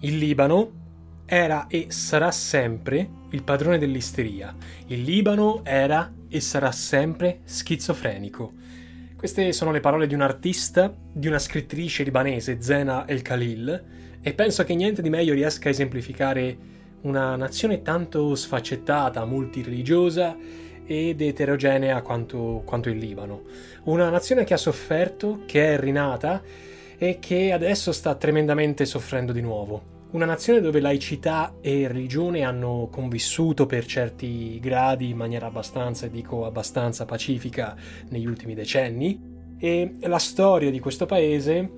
Il Libano era e sarà sempre il padrone dell'isteria. Il Libano era e sarà sempre schizofrenico. Queste sono le parole di un artista, di una scrittrice libanese, Zena El Khalil, e penso che niente di meglio riesca a esemplificare una nazione tanto sfaccettata, multireligiosa ed eterogenea quanto il Libano. Una nazione che ha sofferto, che è rinata e che adesso sta tremendamente soffrendo di nuovo. Una nazione dove laicità e religione hanno convissuto per certi gradi in maniera abbastanza pacifica negli ultimi decenni, e la storia di questo paese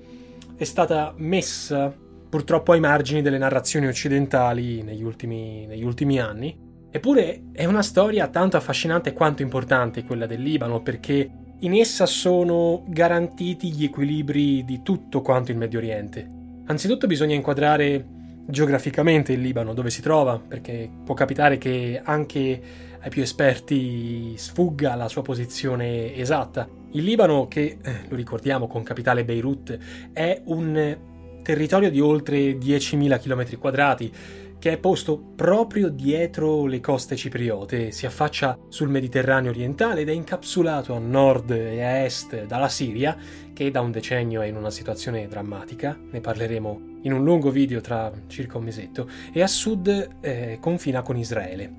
è stata messa purtroppo ai margini delle narrazioni occidentali negli ultimi anni. Eppure è una storia tanto affascinante quanto importante quella del Libano, perché in essa sono garantiti gli equilibri di tutto quanto il Medio Oriente. Anzitutto bisogna inquadrare geograficamente il Libano, dove si trova, perché può capitare che anche ai più esperti sfugga la sua posizione esatta. Il Libano, che lo ricordiamo con capitale Beirut, è un territorio di oltre 10.000 km quadrati che è posto proprio dietro le coste cipriote, si affaccia sul Mediterraneo orientale ed è incapsulato a nord e a est dalla Siria, che da un decennio è in una situazione drammatica, ne parleremo in un lungo video tra circa un mesetto, e a sud confina con Israele.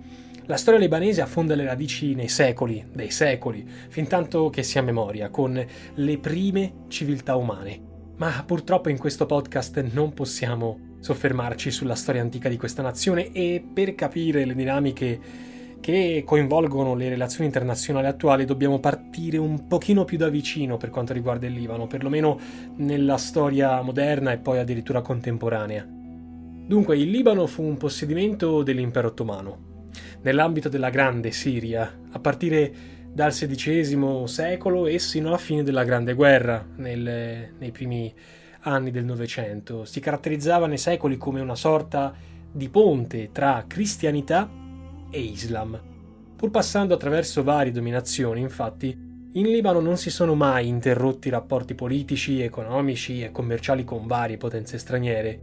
La storia libanese affonda le radici nei secoli, dei secoli, fin tanto che si ha memoria, con le prime civiltà umane. Ma purtroppo in questo podcast non possiamo soffermarci sulla storia antica di questa nazione, e per capire le dinamiche che coinvolgono le relazioni internazionali attuali dobbiamo partire un pochino più da vicino per quanto riguarda il Libano, perlomeno nella storia moderna e poi addirittura contemporanea. Dunque, il Libano fu un possedimento dell'Impero Ottomano nell'ambito della Grande Siria, a partire dal XVI secolo e sino alla fine della Grande Guerra, nei primi anni del Novecento. Si caratterizzava nei secoli come una sorta di ponte tra cristianità e Islam. Pur passando attraverso varie dominazioni, infatti, in Libano non si sono mai interrotti rapporti politici, economici e commerciali con varie potenze straniere.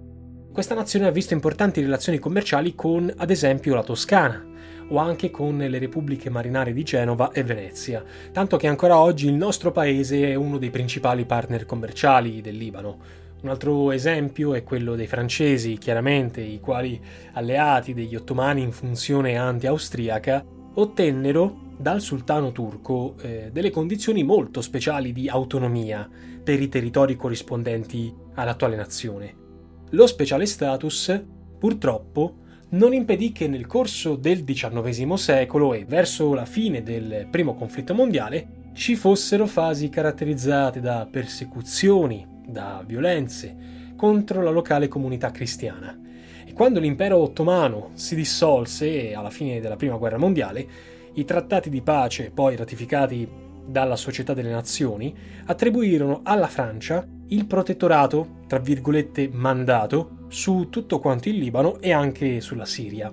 Questa nazione ha visto importanti relazioni commerciali con, ad esempio, la Toscana, o anche con le repubbliche marinare di Genova e Venezia, tanto che ancora oggi il nostro paese è uno dei principali partner commerciali del Libano. Un altro esempio è quello dei francesi, chiaramente, i quali, alleati degli ottomani in funzione anti-austriaca, ottennero dal sultano turco delle condizioni molto speciali di autonomia per i territori corrispondenti all'attuale nazione. Lo speciale status, purtroppo, non impedì che nel corso del XIX secolo e verso la fine del primo conflitto mondiale ci fossero fasi caratterizzate da persecuzioni, da violenze contro la locale comunità cristiana. E quando l'impero ottomano si dissolse alla fine della prima guerra mondiale, i trattati di pace poi ratificati dalla Società delle Nazioni attribuirono alla Francia il protettorato, tra virgolette, mandato su tutto quanto il Libano e anche sulla Siria.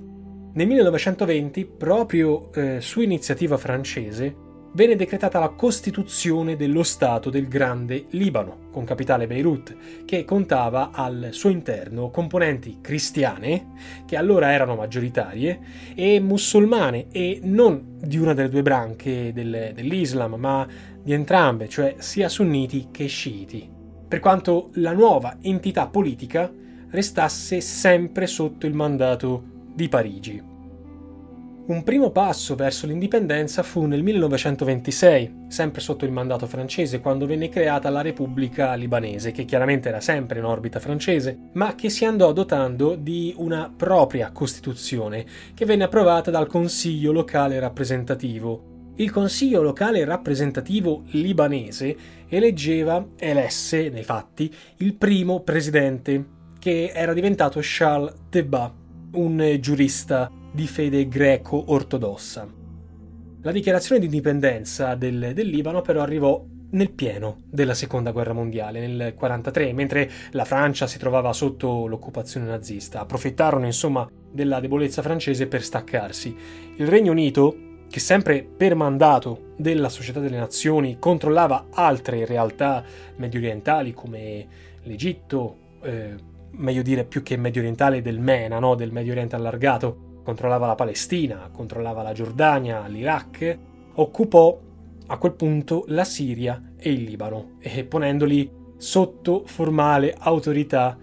Nel 1920, proprio su iniziativa francese, venne decretata la costituzione dello Stato del Grande Libano, con capitale Beirut, che contava al suo interno componenti cristiane, che allora erano maggioritarie, e musulmane, e non di una delle due branche dell'Islam, ma di entrambe, cioè sia sunniti che sciiti. Per quanto la nuova entità politica restasse sempre sotto il mandato di Parigi. Un primo passo verso l'indipendenza fu nel 1926, sempre sotto il mandato francese, quando venne creata la Repubblica Libanese, che chiaramente era sempre in orbita francese, ma che si andò dotando di una propria Costituzione, che venne approvata dal Consiglio Locale Rappresentativo. Il Consiglio Locale Rappresentativo libanese elesse, nei fatti, il primo presidente, che era diventato Charles Debbah, un giurista di fede greco-ortodossa. La dichiarazione di indipendenza del Libano però arrivò nel pieno della Seconda Guerra Mondiale, nel 1943, mentre la Francia si trovava sotto l'occupazione nazista. Approfittarono, insomma, della debolezza francese per staccarsi. Il Regno Unito, che sempre per mandato della Società delle Nazioni controllava altre realtà mediorientali come l'Egitto, meglio dire più che mediorientale del MENA, no? Del Medio Oriente allargato, controllava la Palestina, controllava la Giordania, l'Iraq, occupò a quel punto la Siria e il Libano, ponendoli sotto formale autorità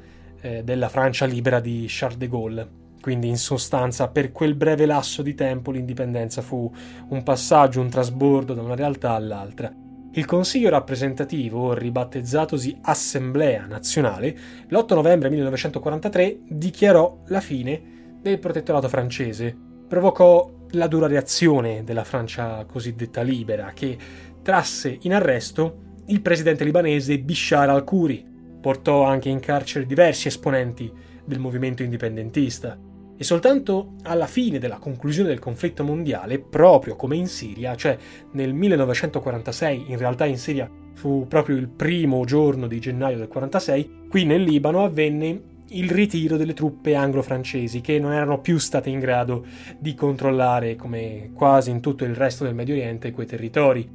della Francia libera di Charles de Gaulle. Quindi in sostanza per quel breve lasso di tempo l'indipendenza fu un passaggio, un trasbordo da una realtà all'altra. Il Consiglio rappresentativo, ribattezzatosi Assemblea Nazionale, l'8 novembre 1943 dichiarò la fine del protettorato francese. Provocò la dura reazione della Francia cosiddetta libera, che trasse in arresto il presidente libanese Bishar al-Khuri. Portò anche in carcere diversi esponenti del movimento indipendentista. E soltanto alla fine della conclusione del conflitto mondiale, proprio come in Siria, cioè nel 1946, in realtà in Siria fu proprio il primo giorno di gennaio del 1946, qui nel Libano avvenne il ritiro delle truppe anglo-francesi, che non erano più state in grado di controllare, come quasi in tutto il resto del Medio Oriente, quei territori.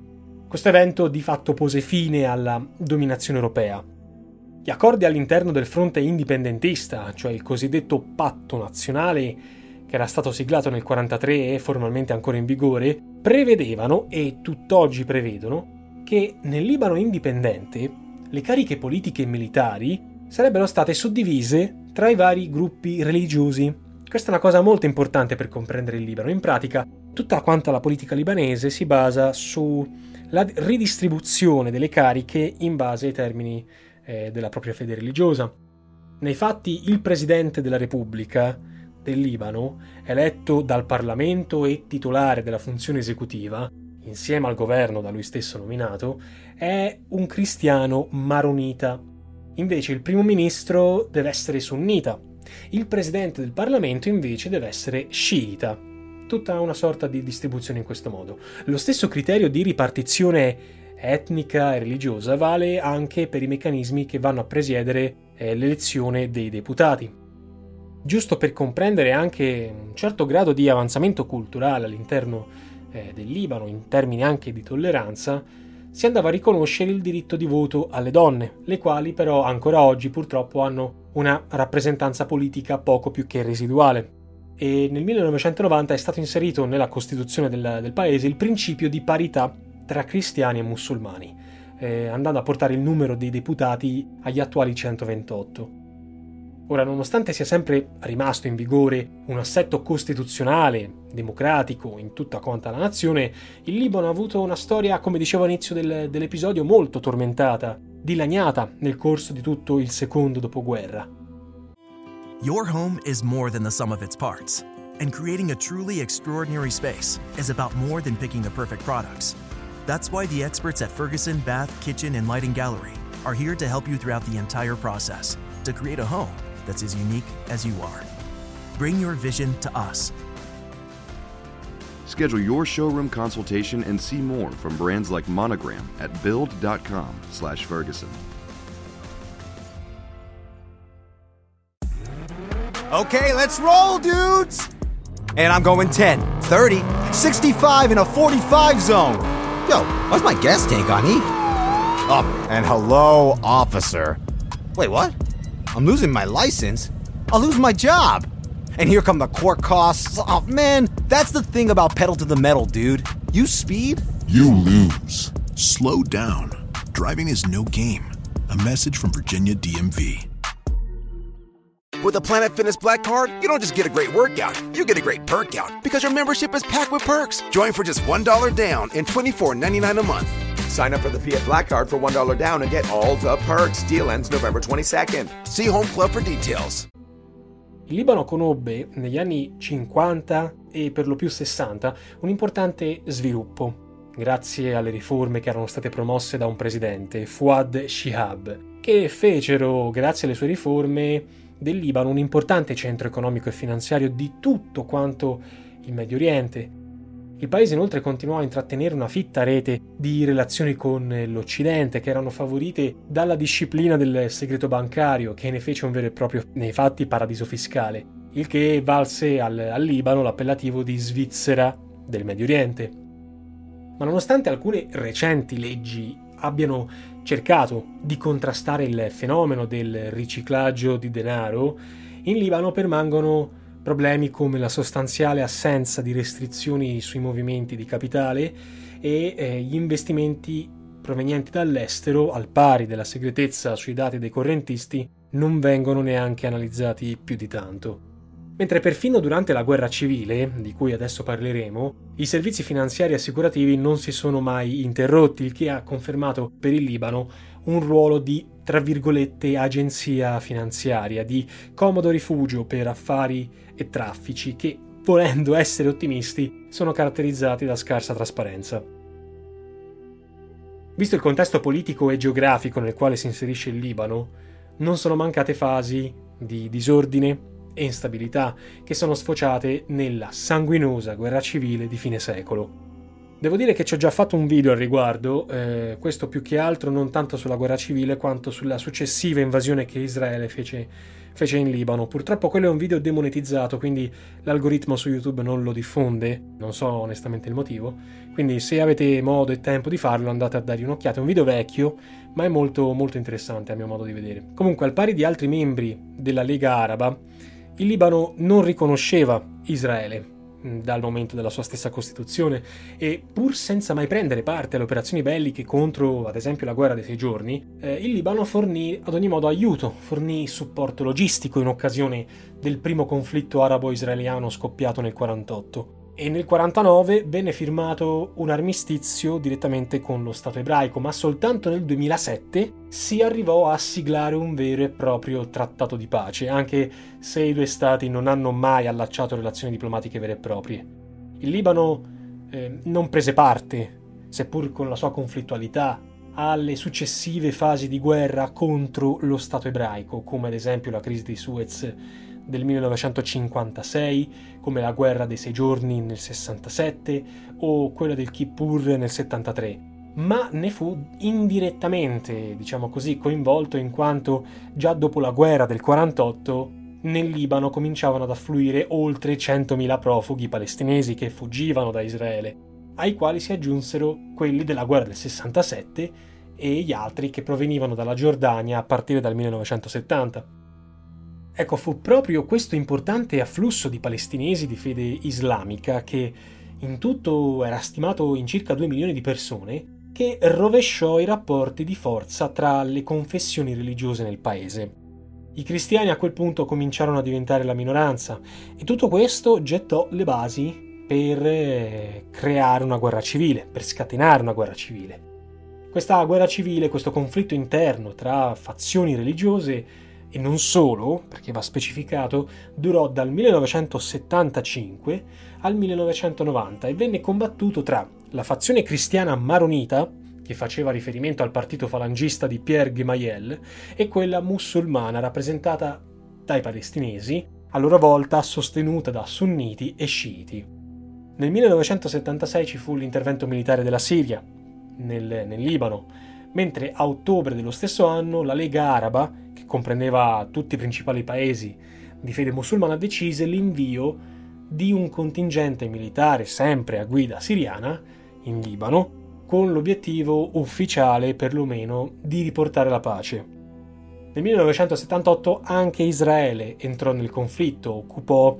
Questo evento di fatto pose fine alla dominazione europea. Gli accordi all'interno del fronte indipendentista, cioè il cosiddetto patto nazionale, che era stato siglato nel 1943 e formalmente ancora in vigore, prevedevano, e tutt'oggi prevedono, che nel Libano indipendente le cariche politiche e militari sarebbero state suddivise tra i vari gruppi religiosi. Questa è una cosa molto importante per comprendere il Libano. In pratica, tutta quanta la politica libanese si basa sulla ridistribuzione delle cariche in base ai termini della propria fede religiosa. Nei fatti il presidente della Repubblica del Libano, eletto dal Parlamento e titolare della funzione esecutiva, insieme al governo da lui stesso nominato, è un cristiano maronita. Invece il primo ministro deve essere sunnita. Il presidente del Parlamento invece deve essere sciita. Tutta una sorta di distribuzione in questo modo. Lo stesso criterio di ripartizione etnica e religiosa vale anche per i meccanismi che vanno a presiedere l'elezione dei deputati. Giusto per comprendere anche un certo grado di avanzamento culturale all'interno del Libano, in termini anche di tolleranza, si andava a riconoscere il diritto di voto alle donne, le quali però ancora oggi purtroppo hanno una rappresentanza politica poco più che residuale. E nel 1990 è stato inserito nella Costituzione del paese il principio di parità tra cristiani e musulmani, andando a portare il numero dei deputati agli attuali 128. Ora, nonostante sia sempre rimasto in vigore un assetto costituzionale, democratico, in tutta quanta la nazione, il Libano ha avuto una storia, come dicevo all'inizio dell'episodio, molto tormentata, dilaniata nel corso di tutto il secondo dopoguerra. Your home is more than the sum of its parts, and creating a truly extraordinary space is about more than picking the perfect products. That's why the experts at Ferguson Bath, Kitchen and Lighting Gallery are here to help you throughout the entire process to create a home that's as unique as you are. Bring your vision to us. Schedule your showroom consultation and see more from brands like Monogram at build.com/Ferguson. Okay, let's roll, dudes. And I'm going 10, 30, 65 in a 45 zone. Yo, what's my guest take on E? Up and hello, officer. Wait, what? I'm losing my license? I'll lose my job. And here come the court costs. Oh, man, that's the thing about pedal to the metal, dude. You speed? You lose. Slow down. Driving is no game. A message from Virginia DMV. With a Planet Fitness Black Card, you don't just get a great workout, you get a great perk out because your membership is packed with perks. Join for just $1 down and $24.99 a month. Sign up for the Fiat Black Card for $1 down and get all the perks. Deal ends November 22nd. See Home Club for details. Il Libano conobbe negli anni 50 e per lo più 60 un importante sviluppo, grazie alle riforme che erano state promosse da un presidente, Fuad Shihab, che fecero, grazie alle sue riforme, del Libano un importante centro economico e finanziario di tutto quanto il Medio Oriente. Il paese inoltre continuò a intrattenere una fitta rete di relazioni con l'Occidente, che erano favorite dalla disciplina del segreto bancario, che ne fece un vero e proprio, nei fatti, paradiso fiscale, il che valse al Libano l'appellativo di Svizzera del Medio Oriente. Ma nonostante alcune recenti leggi abbiano cercato di contrastare il fenomeno del riciclaggio di denaro, in Libano permangono problemi come la sostanziale assenza di restrizioni sui movimenti di capitale e gli investimenti provenienti dall'estero, al pari della segretezza sui dati dei correntisti, non vengono neanche analizzati più di tanto. Mentre perfino durante la guerra civile, di cui adesso parleremo, i servizi finanziari assicurativi non si sono mai interrotti, il che ha confermato per il Libano un ruolo di, tra virgolette, agenzia finanziaria, di comodo rifugio per affari e traffici che, volendo essere ottimisti, sono caratterizzati da scarsa trasparenza. Visto il contesto politico e geografico nel quale si inserisce il Libano, non sono mancate fasi di disordine e instabilità che sono sfociate nella sanguinosa guerra civile di fine secolo. Devo dire che ci ho già fatto un video al riguardo, questo più che altro non tanto sulla guerra civile quanto sulla successiva invasione che Israele fece in Libano. Purtroppo quello è un video demonetizzato, quindi l'algoritmo su YouTube non lo diffonde, non so onestamente il motivo, quindi se avete modo e tempo di farlo andate a dargli un'occhiata. È un video vecchio ma è molto molto interessante a mio modo di vedere. Comunque, al pari di altri membri della Lega Araba, il Libano non riconosceva Israele dal momento della sua stessa Costituzione e, pur senza mai prendere parte alle operazioni belliche contro, ad esempio, la guerra dei 6 giorni, il Libano fornì ad ogni modo aiuto, fornì supporto logistico in occasione del primo conflitto arabo-israeliano scoppiato nel 1948. E nel 1949 venne firmato un armistizio direttamente con lo Stato ebraico, ma soltanto nel 2007 si arrivò a siglare un vero e proprio trattato di pace, anche se i due Stati non hanno mai allacciato relazioni diplomatiche vere e proprie. Il Libano non prese parte, seppur con la sua conflittualità, alle successive fasi di guerra contro lo Stato ebraico, come ad esempio la crisi di Suez del 1956, come la guerra dei 6 giorni nel 67 o quella del Kippur nel 73, ma ne fu indirettamente, diciamo così, coinvolto in quanto già dopo la guerra del 48 nel Libano cominciavano ad affluire oltre 100.000 profughi palestinesi che fuggivano da Israele, ai quali si aggiunsero quelli della guerra del 67 e gli altri che provenivano dalla Giordania a partire dal 1970. Ecco, fu proprio questo importante afflusso di palestinesi di fede islamica, che in tutto era stimato in circa 2 milioni di persone, che rovesciò i rapporti di forza tra le confessioni religiose nel paese. I cristiani a quel punto cominciarono a diventare la minoranza e tutto questo gettò le basi per creare una guerra civile, per scatenare una guerra civile. Questa guerra civile, questo conflitto interno tra fazioni religiose, e non solo, perché va specificato, durò dal 1975 al 1990 e venne combattuto tra la fazione cristiana maronita, che faceva riferimento al partito falangista di Pierre Gemayel, e quella musulmana rappresentata dai palestinesi, a loro volta sostenuta da sunniti e sciiti. Nel 1976 ci fu l'intervento militare della Siria nel Libano, mentre a ottobre dello stesso anno la Lega Araba, che comprendeva tutti i principali paesi di fede musulmana, decise l'invio di un contingente militare sempre a guida siriana in Libano, con l'obiettivo ufficiale perlomeno di riportare la pace. Nel 1978 anche Israele entrò nel conflitto, occupò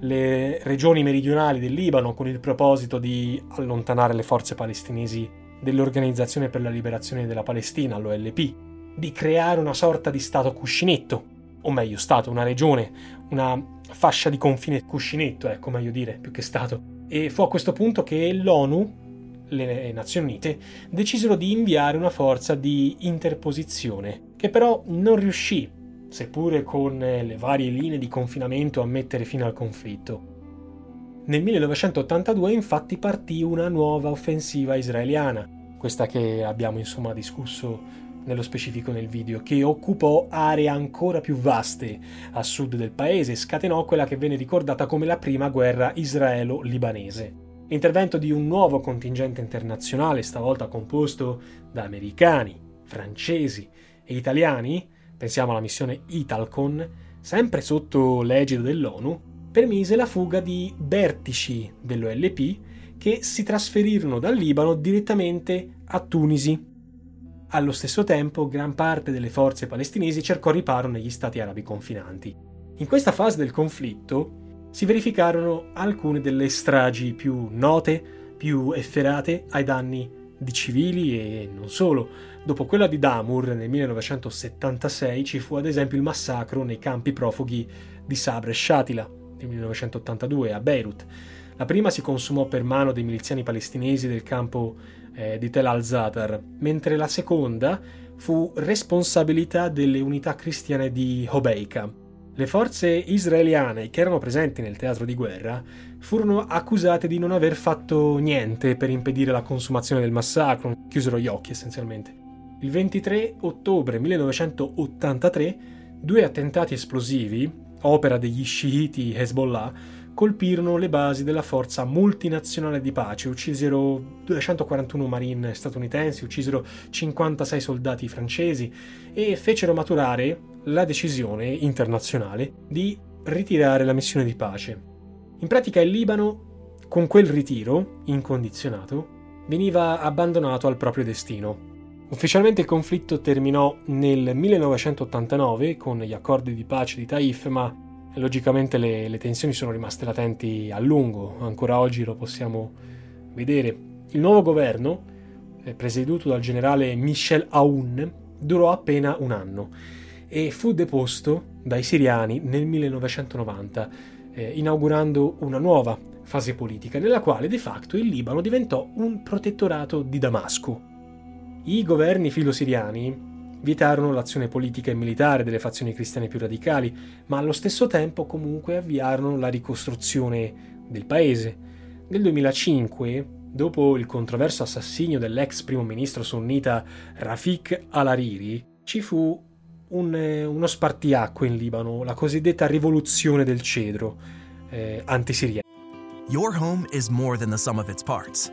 le regioni meridionali del Libano con il proposito di allontanare le forze palestinesi dell'Organizzazione per la Liberazione della Palestina, l'OLP, di creare una sorta di stato cuscinetto, o meglio stato, una regione, una fascia di confine, cuscinetto, ecco, meglio dire, più che stato. E fu a questo punto che l'ONU, le Nazioni Unite, decisero di inviare una forza di interposizione, che però non riuscì, seppure con le varie linee di confinamento, a mettere fine al conflitto. Nel 1982 infatti partì una nuova offensiva israeliana, questa che abbiamo insomma discusso nello specifico nel video, che occupò aree ancora più vaste a sud del paese e scatenò quella che venne ricordata come la prima guerra israelo-libanese. L'intervento di un nuovo contingente internazionale, stavolta composto da americani, francesi e italiani, pensiamo alla missione Italcon, sempre sotto l'egida dell'ONU, permise la fuga di vertici dell'OLP che si trasferirono dal Libano direttamente a Tunisi. Allo stesso tempo, gran parte delle forze palestinesi cercò riparo negli stati arabi confinanti. In questa fase del conflitto si verificarono alcune delle stragi più note, più efferate ai danni di civili e non solo. Dopo quella di Damur nel 1976 ci fu ad esempio il massacro nei campi profughi di Sabra e Shatila nel 1982 a Beirut. La prima si consumò per mano dei miliziani palestinesi del campo di Tel al-Zatar, mentre la seconda fu responsabilità delle unità cristiane di Hobeika. Le forze israeliane che erano presenti nel teatro di guerra furono accusate di non aver fatto niente per impedire la consumazione del massacro, chiusero gli occhi essenzialmente. Il 23 ottobre 1983 due attentati esplosivi, opera degli sciiti Hezbollah, colpirono le basi della forza multinazionale di pace, uccisero 241 marine statunitensi, uccisero 56 soldati francesi e fecero maturare la decisione internazionale di ritirare la missione di pace. In pratica il Libano, con quel ritiro incondizionato, veniva abbandonato al proprio destino. Ufficialmente il conflitto terminò nel 1989 con gli accordi di pace di Taif, ma logicamente le tensioni sono rimaste latenti a lungo, ancora oggi lo possiamo vedere. Il nuovo governo, presieduto dal generale Michel Aoun, durò appena un anno e fu deposto dai siriani nel 1990, inaugurando una nuova fase politica nella quale de facto il Libano diventò un protettorato di Damasco. I governi filosiriani vietarono l'azione politica e militare delle fazioni cristiane più radicali, ma allo stesso tempo comunque avviarono la ricostruzione del paese. Nel 2005, dopo il controverso assassinio dell'ex primo ministro sunnita Rafik Hariri, ci fu uno spartiacque in Libano, la cosiddetta rivoluzione del cedro antisiriana. Your home is more than the sum of its parts,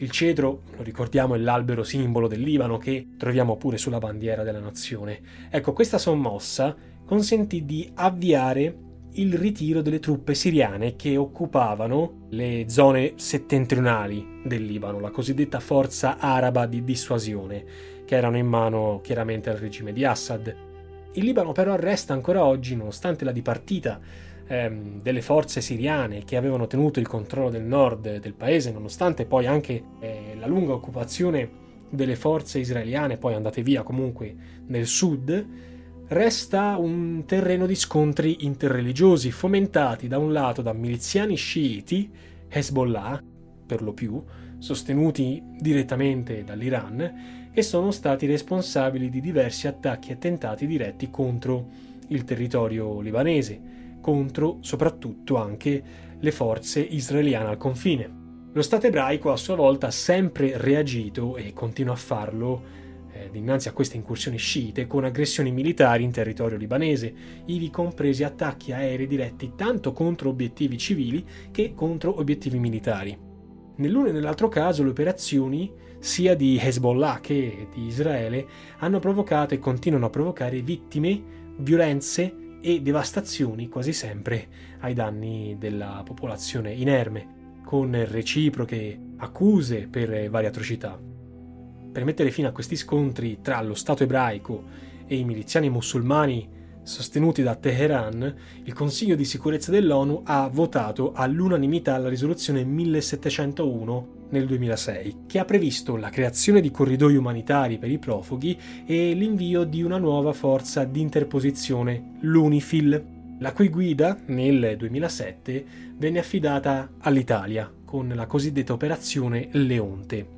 Il cedro, lo ricordiamo, è l'albero simbolo del Libano che troviamo pure sulla bandiera della nazione. Ecco, questa sommossa consentì di avviare il ritiro delle truppe siriane che occupavano le zone settentrionali del Libano, la cosiddetta forza araba di dissuasione, che erano in mano chiaramente al regime di Assad. Il Libano però resta ancora oggi, nonostante la dipartita delle forze siriane che avevano tenuto il controllo del nord del paese, nonostante poi anche la lunga occupazione delle forze israeliane, poi andate via comunque nel sud, resta un terreno di scontri interreligiosi fomentati da un lato da miliziani sciiti, Hezbollah per lo più, sostenuti direttamente dall'Iran, e sono stati responsabili di diversi attacchi e attentati diretti contro il territorio libanese, contro soprattutto anche le forze israeliane al confine. Lo Stato ebraico a sua volta ha sempre reagito e continua a farlo dinanzi a queste incursioni sciite con aggressioni militari in territorio libanese, ivi compresi attacchi aerei diretti tanto contro obiettivi civili che contro obiettivi militari. Nell'uno e nell'altro caso le operazioni sia di Hezbollah che di Israele hanno provocato e continuano a provocare vittime, violenze e devastazioni quasi sempre ai danni della popolazione inerme, con reciproche accuse per varie atrocità. Per mettere fine a questi scontri tra lo Stato ebraico e i miliziani musulmani sostenuti da Teheran, il Consiglio di Sicurezza dell'ONU ha votato all'unanimità la risoluzione 1701 nel 2006, che ha previsto la creazione di corridoi umanitari per i profughi e l'invio di una nuova forza di interposizione, l'UNIFIL, la cui guida nel 2007 venne affidata all'Italia con la cosiddetta Operazione Leonte.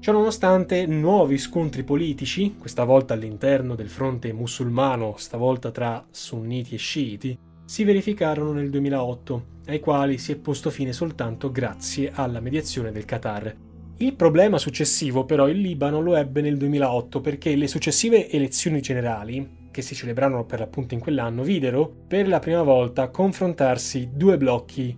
Ciononostante, nuovi scontri politici, questa volta all'interno del fronte musulmano, stavolta tra sunniti e sciiti, si verificarono nel 2008, ai quali si è posto fine soltanto grazie alla mediazione del Qatar. Il problema successivo però il Libano lo ebbe nel 2008 perché le successive elezioni generali, che si celebrarono per l'appunto in quell'anno, videro per la prima volta confrontarsi due blocchi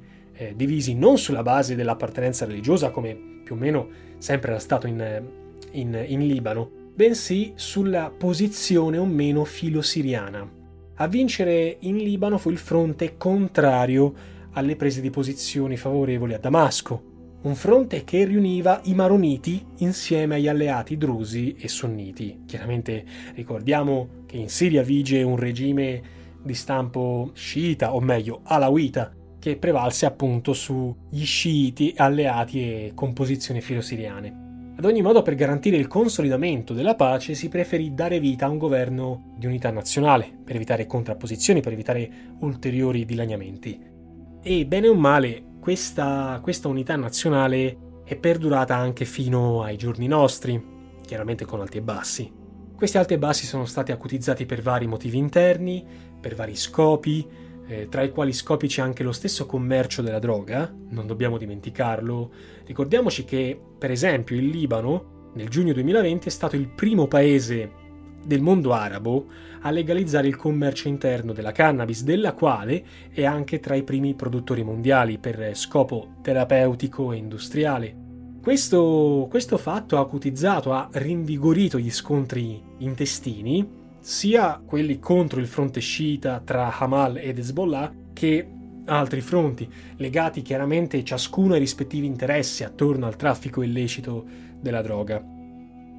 divisi non sulla base dell'appartenenza religiosa, come più o meno sempre era stato in Libano, bensì sulla posizione o meno filosiriana. A vincere in Libano fu il fronte contrario alle prese di posizioni favorevoli a Damasco, un fronte che riuniva i maroniti insieme agli alleati drusi e sunniti. Chiaramente ricordiamo che in Siria vige un regime di stampo sciita, o meglio alawita, che prevalse appunto sugli sciiti alleati e composizioni filosiriane. Ad ogni modo, per garantire il consolidamento della pace si preferì dare vita a un governo di unità nazionale, per evitare contrapposizioni, per evitare ulteriori dilaniamenti. E bene o male, questa unità nazionale è perdurata anche fino ai giorni nostri, chiaramente con alti e bassi. Questi alti e bassi sono stati acutizzati per vari motivi interni, per vari scopi, tra i quali scopi c'è anche lo stesso commercio della droga, non dobbiamo dimenticarlo. Ricordiamoci che, per esempio, il Libano nel giugno 2020 è stato il primo paese del mondo arabo a legalizzare il commercio interno della cannabis, della quale è anche tra i primi produttori mondiali per scopo terapeutico e industriale. Questo fatto ha acutizzato, ha rinvigorito gli scontri intestini, sia quelli contro il fronte sciita tra Hamal ed Hezbollah che altri fronti, legati chiaramente ciascuno ai rispettivi interessi attorno al traffico illecito della droga.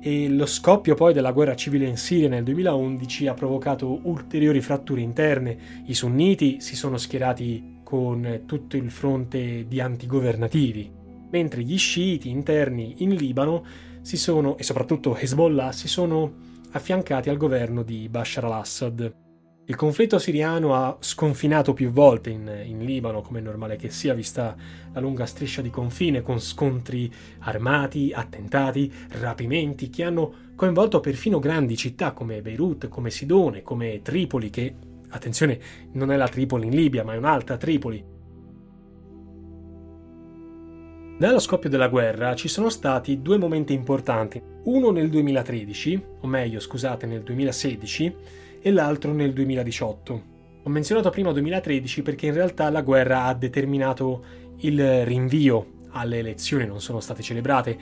E lo scoppio poi della guerra civile in Siria nel 2011 ha provocato ulteriori fratture interne. I sunniti si sono schierati con tutto il fronte di antigovernativi, mentre gli sciiti interni in Libano si sono, e soprattutto Hezbollah, si sono affiancati al governo di Bashar al-Assad. Il conflitto siriano ha sconfinato più volte in Libano, come è normale che sia, vista la lunga striscia di confine, con scontri armati, attentati, rapimenti che hanno coinvolto perfino grandi città come Beirut, come Sidone, come Tripoli, che, attenzione, non è la Tripoli in Libia, ma è un'altra Tripoli. Dallo scoppio della guerra ci sono stati due momenti importanti, uno nel 2016 e l'altro nel 2018. Ho menzionato prima 2013 perché in realtà la guerra ha determinato il rinvio alle elezioni, non sono state celebrate,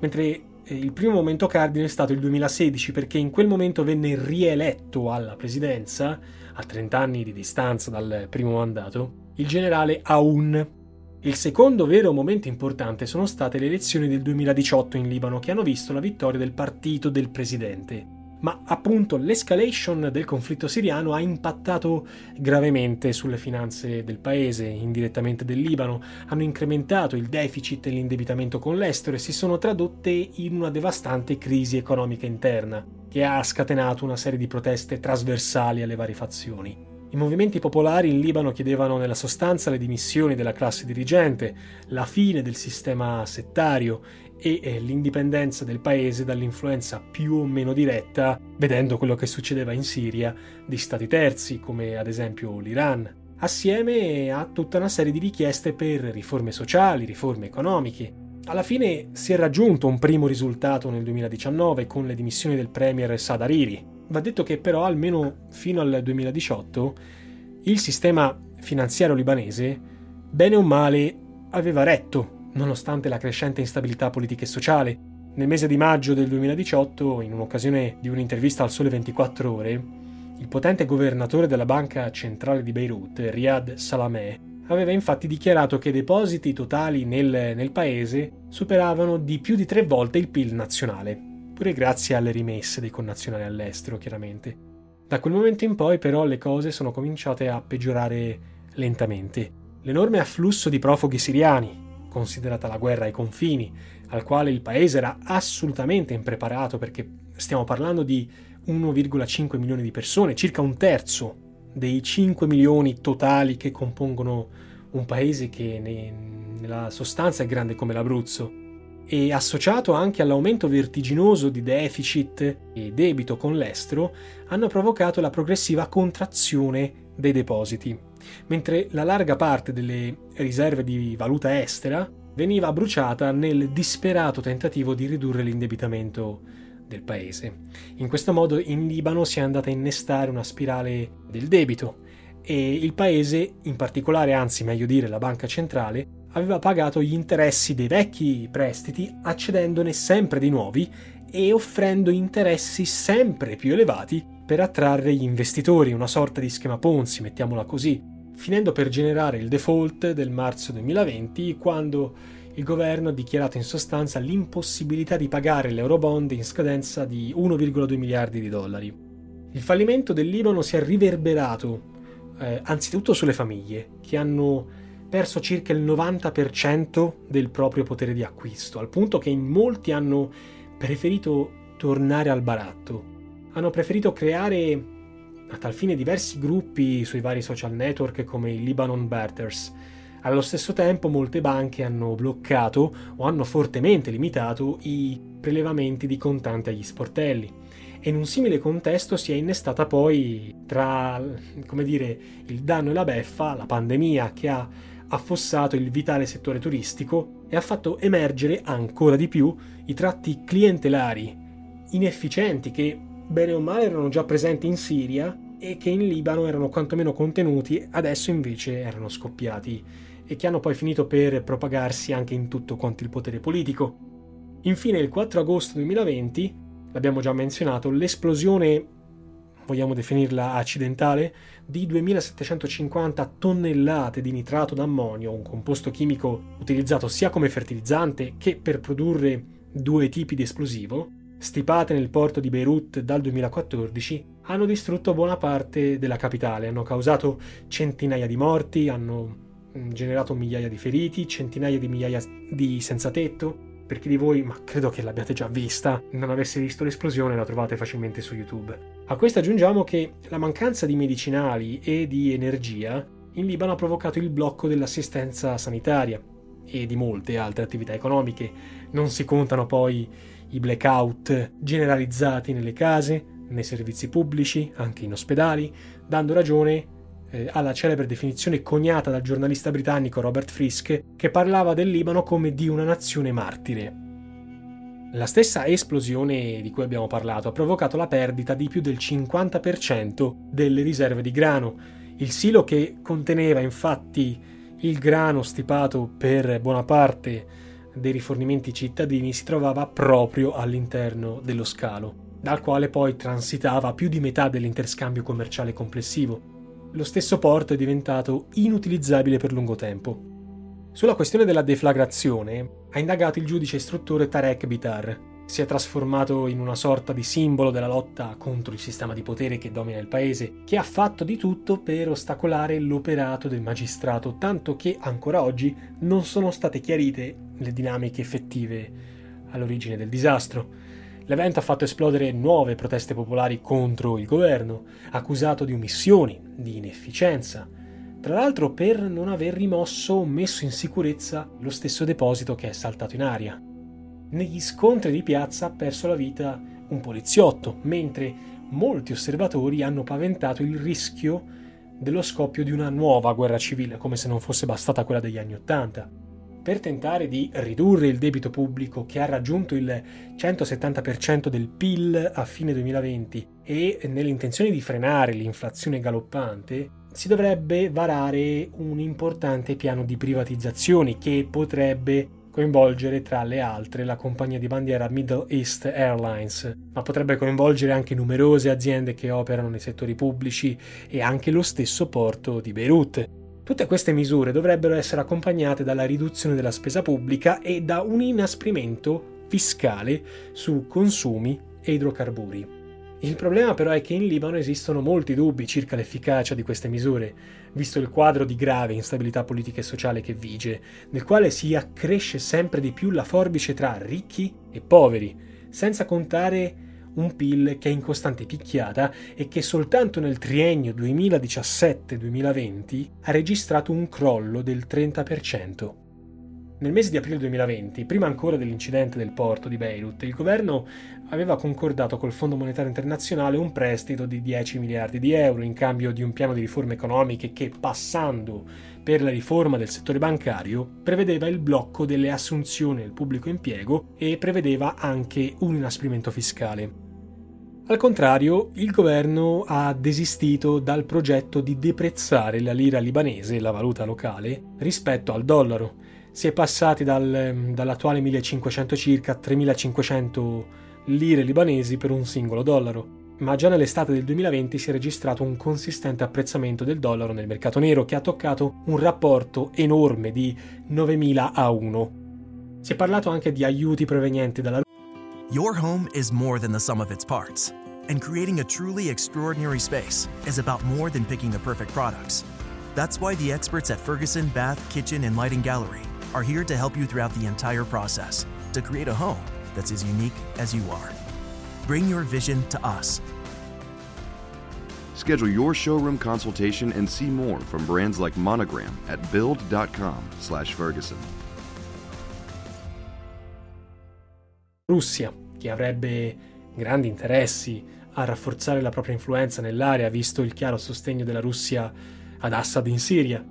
mentre il primo momento cardine è stato il 2016 perché in quel momento venne rieletto alla presidenza, a 30 anni di distanza dal primo mandato, il generale Aoun. Il secondo vero momento importante sono state le elezioni del 2018 in Libano, che hanno visto la vittoria del partito del presidente. Ma appunto l'escalation del conflitto siriano ha impattato gravemente sulle finanze del paese, indirettamente del Libano, hanno incrementato il deficit e l'indebitamento con l'estero e si sono tradotte in una devastante crisi economica interna, che ha scatenato una serie di proteste trasversali alle varie fazioni. I movimenti popolari in Libano chiedevano nella sostanza le dimissioni della classe dirigente, la fine del sistema settario e l'indipendenza del paese dall'influenza più o meno diretta, vedendo quello che succedeva in Siria, di stati terzi come ad esempio l'Iran, assieme a tutta una serie di richieste per riforme sociali, riforme economiche. Alla fine si è raggiunto un primo risultato nel 2019 con le dimissioni del premier Saad Hariri. Va detto che però almeno fino al 2018 il sistema finanziario libanese, bene o male, aveva retto, nonostante la crescente instabilità politica e sociale. Nel mese di maggio del 2018, in un'occasione di un'intervista al Sole 24 Ore, Il potente governatore della Banca Centrale di Beirut, Riyad Salameh, aveva infatti dichiarato che i depositi totali nel paese superavano di più di 3 volte il PIL nazionale, pure grazie alle rimesse dei connazionali all'estero, chiaramente. Da quel momento in poi, però, le cose sono cominciate a peggiorare lentamente. L'enorme afflusso di profughi siriani, considerata la guerra ai confini, al quale il paese era assolutamente impreparato, perché stiamo parlando di 1,5 milioni di persone, circa un terzo dei 5 milioni totali che compongono un paese che nella sostanza è grande come l'Abruzzo, e associato anche all'aumento vertiginoso di deficit e debito con l'estero, hanno provocato la progressiva contrazione dei depositi, mentre la larga parte delle riserve di valuta estera veniva bruciata nel disperato tentativo di ridurre l'indebitamento del paese. In questo modo in Libano si è andata a innestare una spirale del debito e il paese, in particolare, anzi meglio dire la banca centrale, aveva pagato gli interessi dei vecchi prestiti accedendone sempre di nuovi e offrendo interessi sempre più elevati per attrarre gli investitori, una sorta di schema Ponzi, mettiamola così, finendo per generare il default del marzo 2020, quando il governo ha dichiarato in sostanza l'impossibilità di pagare l'eurobond in scadenza di 1,2 miliardi di dollari. Il fallimento del Libano si è riverberato anzitutto sulle famiglie, che hanno perso circa il 90% del proprio potere di acquisto, al punto che in molti hanno preferito tornare al baratto. Hanno preferito creare a tal fine diversi gruppi sui vari social network come i Lebanon Batters. Allo stesso tempo molte banche hanno bloccato o hanno fortemente limitato i prelevamenti di contanti agli sportelli, e in un simile contesto si è innestata poi, tra il danno e la beffa, la pandemia, che ha affossato il vitale settore turistico e ha fatto emergere ancora di più i tratti clientelari inefficienti che bene o male erano già presenti in Siria e che in Libano erano quantomeno contenuti, adesso invece erano scoppiati e che hanno poi finito per propagarsi anche in tutto quanto il potere politico. Infine, il 4 agosto 2020, l'abbiamo già menzionato, l'esplosione, vogliamo definirla accidentale, di 2.750 tonnellate di nitrato d'ammonio, un composto chimico utilizzato sia come fertilizzante che per produrre 2 tipi di esplosivo, stipate nel porto di Beirut dal 2014, hanno distrutto buona parte della capitale, hanno causato centinaia di morti, hanno generato migliaia di feriti, centinaia di migliaia di senza tetto. Per chi di voi, ma credo che l'abbiate già vista, non avesse visto l'esplosione, la trovate facilmente su YouTube. A questo aggiungiamo che la mancanza di medicinali e di energia in Libano ha provocato il blocco dell'assistenza sanitaria e di molte altre attività economiche. Non si contano poi i blackout generalizzati nelle case, nei servizi pubblici, anche in ospedali, dando ragione alla celebre definizione coniata dal giornalista britannico Robert Fisk, che parlava del Libano come di una nazione martire. La stessa esplosione di cui abbiamo parlato ha provocato la perdita di più del 50% delle riserve di grano. Il silo che conteneva infatti il grano stipato per buona parte dei rifornimenti cittadini si trovava proprio all'interno dello scalo, dal quale poi transitava più di metà dell'interscambio commerciale complessivo. Lo stesso porto è diventato inutilizzabile per lungo tempo. Sulla questione della deflagrazione ha indagato il giudice istruttore Tarek Bitar. Si è trasformato in una sorta di simbolo della lotta contro il sistema di potere che domina il paese, che ha fatto di tutto per ostacolare l'operato del magistrato, tanto che ancora oggi non sono state chiarite le dinamiche effettive all'origine del disastro. L'evento ha fatto esplodere nuove proteste popolari contro il governo, accusato di omissioni, di inefficienza, tra l'altro per non aver rimosso o messo in sicurezza lo stesso deposito che è saltato in aria. Negli scontri di piazza ha perso la vita un poliziotto, mentre molti osservatori hanno paventato il rischio dello scoppio di una nuova guerra civile, come se non fosse bastata quella degli anni Ottanta. Per tentare di ridurre il debito pubblico, che ha raggiunto il 170% del PIL a fine 2020, e nell'intenzione di frenare l'inflazione galoppante, si dovrebbe varare un importante piano di privatizzazioni che potrebbe coinvolgere tra le altre la compagnia di bandiera Middle East Airlines, ma potrebbe coinvolgere anche numerose aziende che operano nei settori pubblici e anche lo stesso porto di Beirut. Tutte queste misure dovrebbero essere accompagnate dalla riduzione della spesa pubblica e da un inasprimento fiscale su consumi e idrocarburi. Il problema però è che in Libano esistono molti dubbi circa l'efficacia di queste misure, visto il quadro di grave instabilità politica e sociale che vige, nel quale si accresce sempre di più la forbice tra ricchi e poveri, senza contare un PIL che è in costante picchiata e che soltanto nel triennio 2017-2020 ha registrato un crollo del 30%. Nel mese di aprile 2020, prima ancora dell'incidente del porto di Beirut, il governo aveva concordato col Fondo Monetario Internazionale un prestito di 10 miliardi di euro in cambio di un piano di riforme economiche che, passando per la riforma del settore bancario, prevedeva il blocco delle assunzioni nel pubblico impiego e prevedeva anche un inasprimento fiscale. Al contrario, il governo ha desistito dal progetto di deprezzare la lira libanese, la valuta locale, rispetto al dollaro. Si è passati dall'attuale 1.500 circa a 3.500 lire libanesi per un singolo dollaro, ma già nell'estate del 2020 si è registrato un consistente apprezzamento del dollaro nel mercato nero che ha toccato un rapporto enorme di 9.000 a 1. Si è parlato anche di aiuti provenienti dalla Your home is more than the sum of its parts, and creating a truly extraordinary space is about more than picking the perfect products. That's why the experts at Ferguson Bath, Kitchen and Lighting Gallery are here to help you throughout the entire process to create a home that's as unique as you are. Bring your vision to us. Schedule your showroom consultation and see more from brands like Monogram at build.com/Ferguson. Russia, che avrebbe grandi interessi a rafforzare la propria influenza nell'area visto il chiaro sostegno della Russia ad Assad in Siria.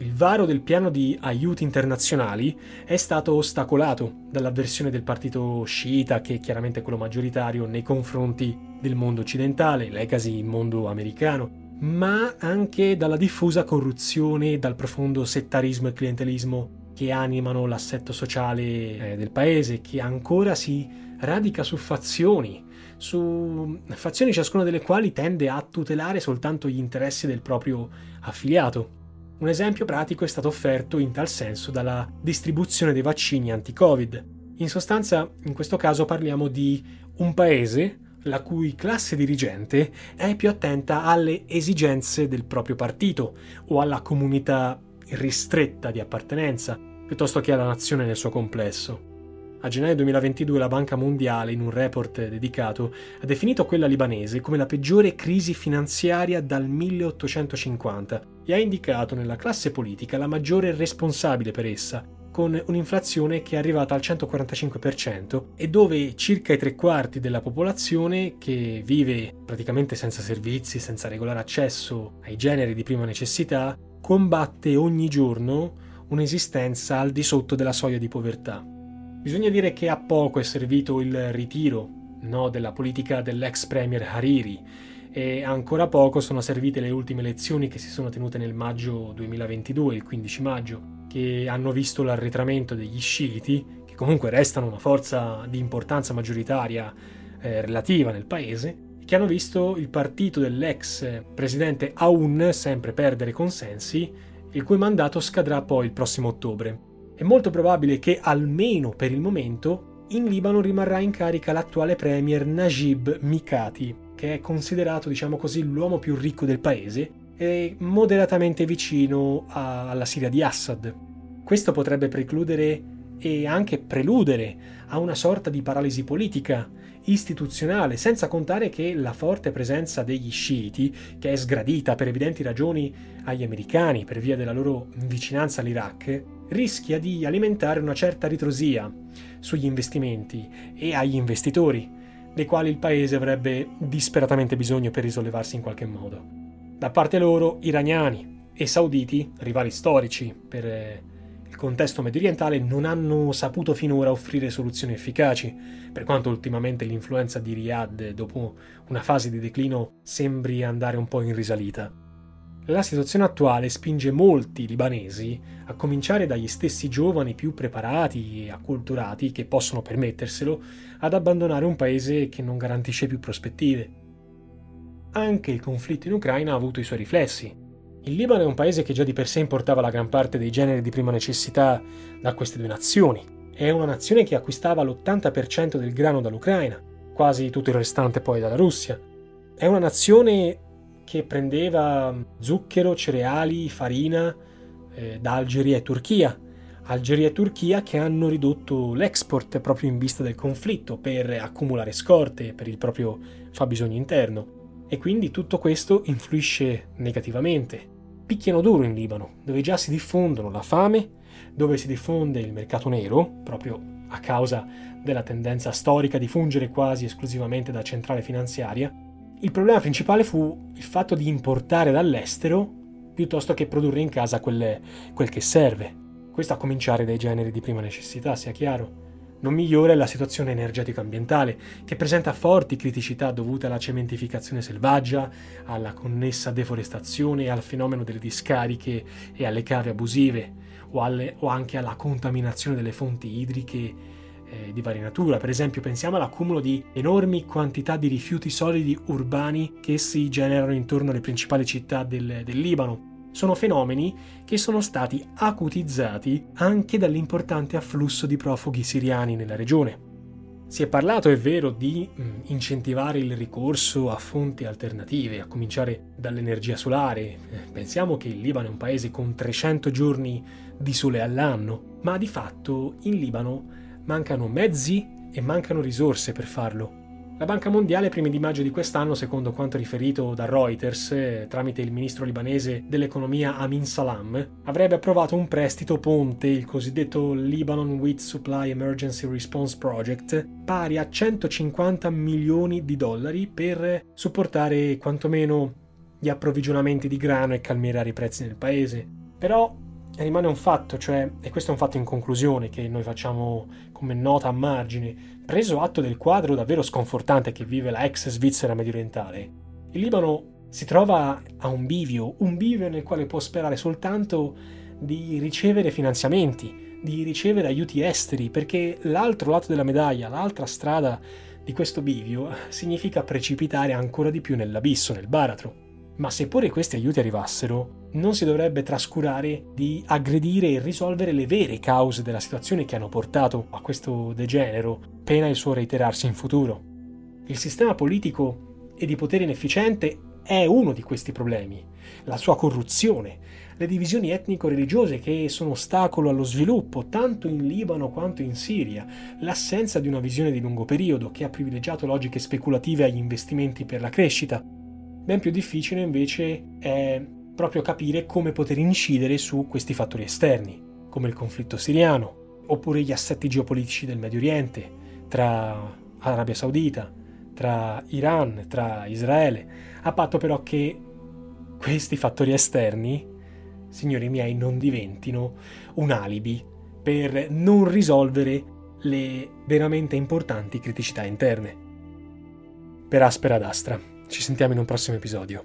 Il varo del piano di aiuti internazionali è stato ostacolato dall'avversione del partito sciita, che è chiaramente quello maggioritario nei confronti del mondo occidentale, legacy il mondo americano, ma anche dalla diffusa corruzione e dal profondo settarismo e clientelismo che animano l'assetto sociale del paese, che ancora si radica su fazioni ciascuna delle quali tende a tutelare soltanto gli interessi del proprio affiliato. Un esempio pratico è stato offerto in tal senso dalla distribuzione dei vaccini anti-Covid. In sostanza, in questo caso parliamo di un paese la cui classe dirigente è più attenta alle esigenze del proprio partito o alla comunità ristretta di appartenenza, piuttosto che alla nazione nel suo complesso. A gennaio 2022 la Banca Mondiale, in un report dedicato, ha definito quella libanese come la peggiore crisi finanziaria dal 1850 e ha indicato nella classe politica la maggiore responsabile per essa, con un'inflazione che è arrivata al 145% e dove circa i 3/4 della popolazione, che vive praticamente senza servizi, senza regolare accesso ai generi di prima necessità, combatte ogni giorno un'esistenza al di sotto della soglia di povertà. Bisogna dire che a poco è servito il ritiro della politica dell'ex premier Hariri e ancora poco sono servite le ultime elezioni che si sono tenute nel maggio 2022, il 15 maggio, che hanno visto l'arretramento degli sciiti, che comunque restano una forza di importanza maggioritaria relativa nel paese, che hanno visto il partito dell'ex presidente Aoun sempre perdere consensi, il cui mandato scadrà poi il prossimo ottobre. È molto probabile che, almeno per il momento, in Libano rimarrà in carica l'attuale premier Najib Mikati, che è considerato, diciamo così, l'uomo più ricco del paese e moderatamente vicino alla Siria di Assad. Questo potrebbe precludere e anche preludere a una sorta di paralisi politica, istituzionale, senza contare che la forte presenza degli sciiti, che è sgradita per evidenti ragioni agli americani per via della loro vicinanza all'Iraq, rischia di alimentare una certa ritrosia sugli investimenti e agli investitori, dei quali il paese avrebbe disperatamente bisogno per risollevarsi in qualche modo. Da parte loro, iraniani e sauditi, rivali storici per il contesto mediorientale, non hanno saputo finora offrire soluzioni efficaci, per quanto ultimamente l'influenza di Riyadh, dopo una fase di declino, sembri andare un po' in risalita. La situazione attuale spinge molti libanesi, a cominciare dagli stessi giovani più preparati e acculturati che possono permetterselo, ad abbandonare un paese che non garantisce più prospettive. Anche il conflitto in Ucraina ha avuto i suoi riflessi. Il Libano è un paese che già di per sé importava la gran parte dei generi di prima necessità da queste due nazioni. È una nazione che acquistava l'80% del grano dall'Ucraina, quasi tutto il restante poi dalla Russia. È una nazione che prendeva zucchero, cereali, farina da Algeria e Turchia che hanno ridotto l'export proprio in vista del conflitto per accumulare scorte per il proprio fabbisogno interno, e quindi tutto questo influisce negativamente. Picchiano duro in Libano, dove già si diffondono la fame, dove si diffonde il mercato nero, proprio a causa della tendenza storica di fungere quasi esclusivamente da centrale finanziaria. Il problema principale fu il fatto di importare dall'estero piuttosto che produrre in casa quel che serve. Questo a cominciare dai generi di prima necessità, sia chiaro. Non migliora la situazione energetico-ambientale, che presenta forti criticità dovute alla cementificazione selvaggia, alla connessa deforestazione e al fenomeno delle discariche e alle cave abusive, o anche alla contaminazione delle fonti idriche di varia natura. Per esempio, pensiamo all'accumulo di enormi quantità di rifiuti solidi urbani che si generano intorno alle principali città del Libano. Sono fenomeni che sono stati acutizzati anche dall'importante afflusso di profughi siriani nella regione. Si è parlato, è vero, di incentivare il ricorso a fonti alternative, a cominciare dall'energia solare. Pensiamo che il Libano è un paese con 300 giorni di sole all'anno, ma di fatto in Libano mancano mezzi e mancano risorse per farlo. La Banca Mondiale, primi di maggio di quest'anno, secondo quanto riferito da Reuters tramite il ministro libanese dell'economia Amin Salam, avrebbe approvato un prestito ponte, il cosiddetto Lebanon Wheat Supply Emergency Response Project, pari a $150 milioni per supportare quantomeno gli approvvigionamenti di grano e calmierare i prezzi nel paese. Però rimane un fatto, e questo è un fatto in conclusione che noi facciamo come nota a margine, preso atto del quadro davvero sconfortante che vive la ex Svizzera mediorientale, il Libano si trova a un bivio nel quale può sperare soltanto di ricevere finanziamenti, di ricevere aiuti esteri, perché l'altro lato della medaglia, l'altra strada di questo bivio, significa precipitare ancora di più nell'abisso, nel baratro. Ma seppure questi aiuti arrivassero, non si dovrebbe trascurare di aggredire e risolvere le vere cause della situazione che hanno portato a questo degenero, pena il suo reiterarsi in futuro. Il sistema politico e di potere inefficiente è uno di questi problemi, la sua corruzione, le divisioni etnico-religiose che sono ostacolo allo sviluppo tanto in Libano quanto in Siria, l'assenza di una visione di lungo periodo che ha privilegiato logiche speculative agli investimenti per la crescita. Ben più difficile invece è proprio capire come poter incidere su questi fattori esterni, come il conflitto siriano, oppure gli assetti geopolitici del Medio Oriente, tra Arabia Saudita, tra Iran, tra Israele, a patto però che questi fattori esterni, signori miei, non diventino un alibi per non risolvere le veramente importanti criticità interne. Per Aspera d'Astra. Ci sentiamo in un prossimo episodio.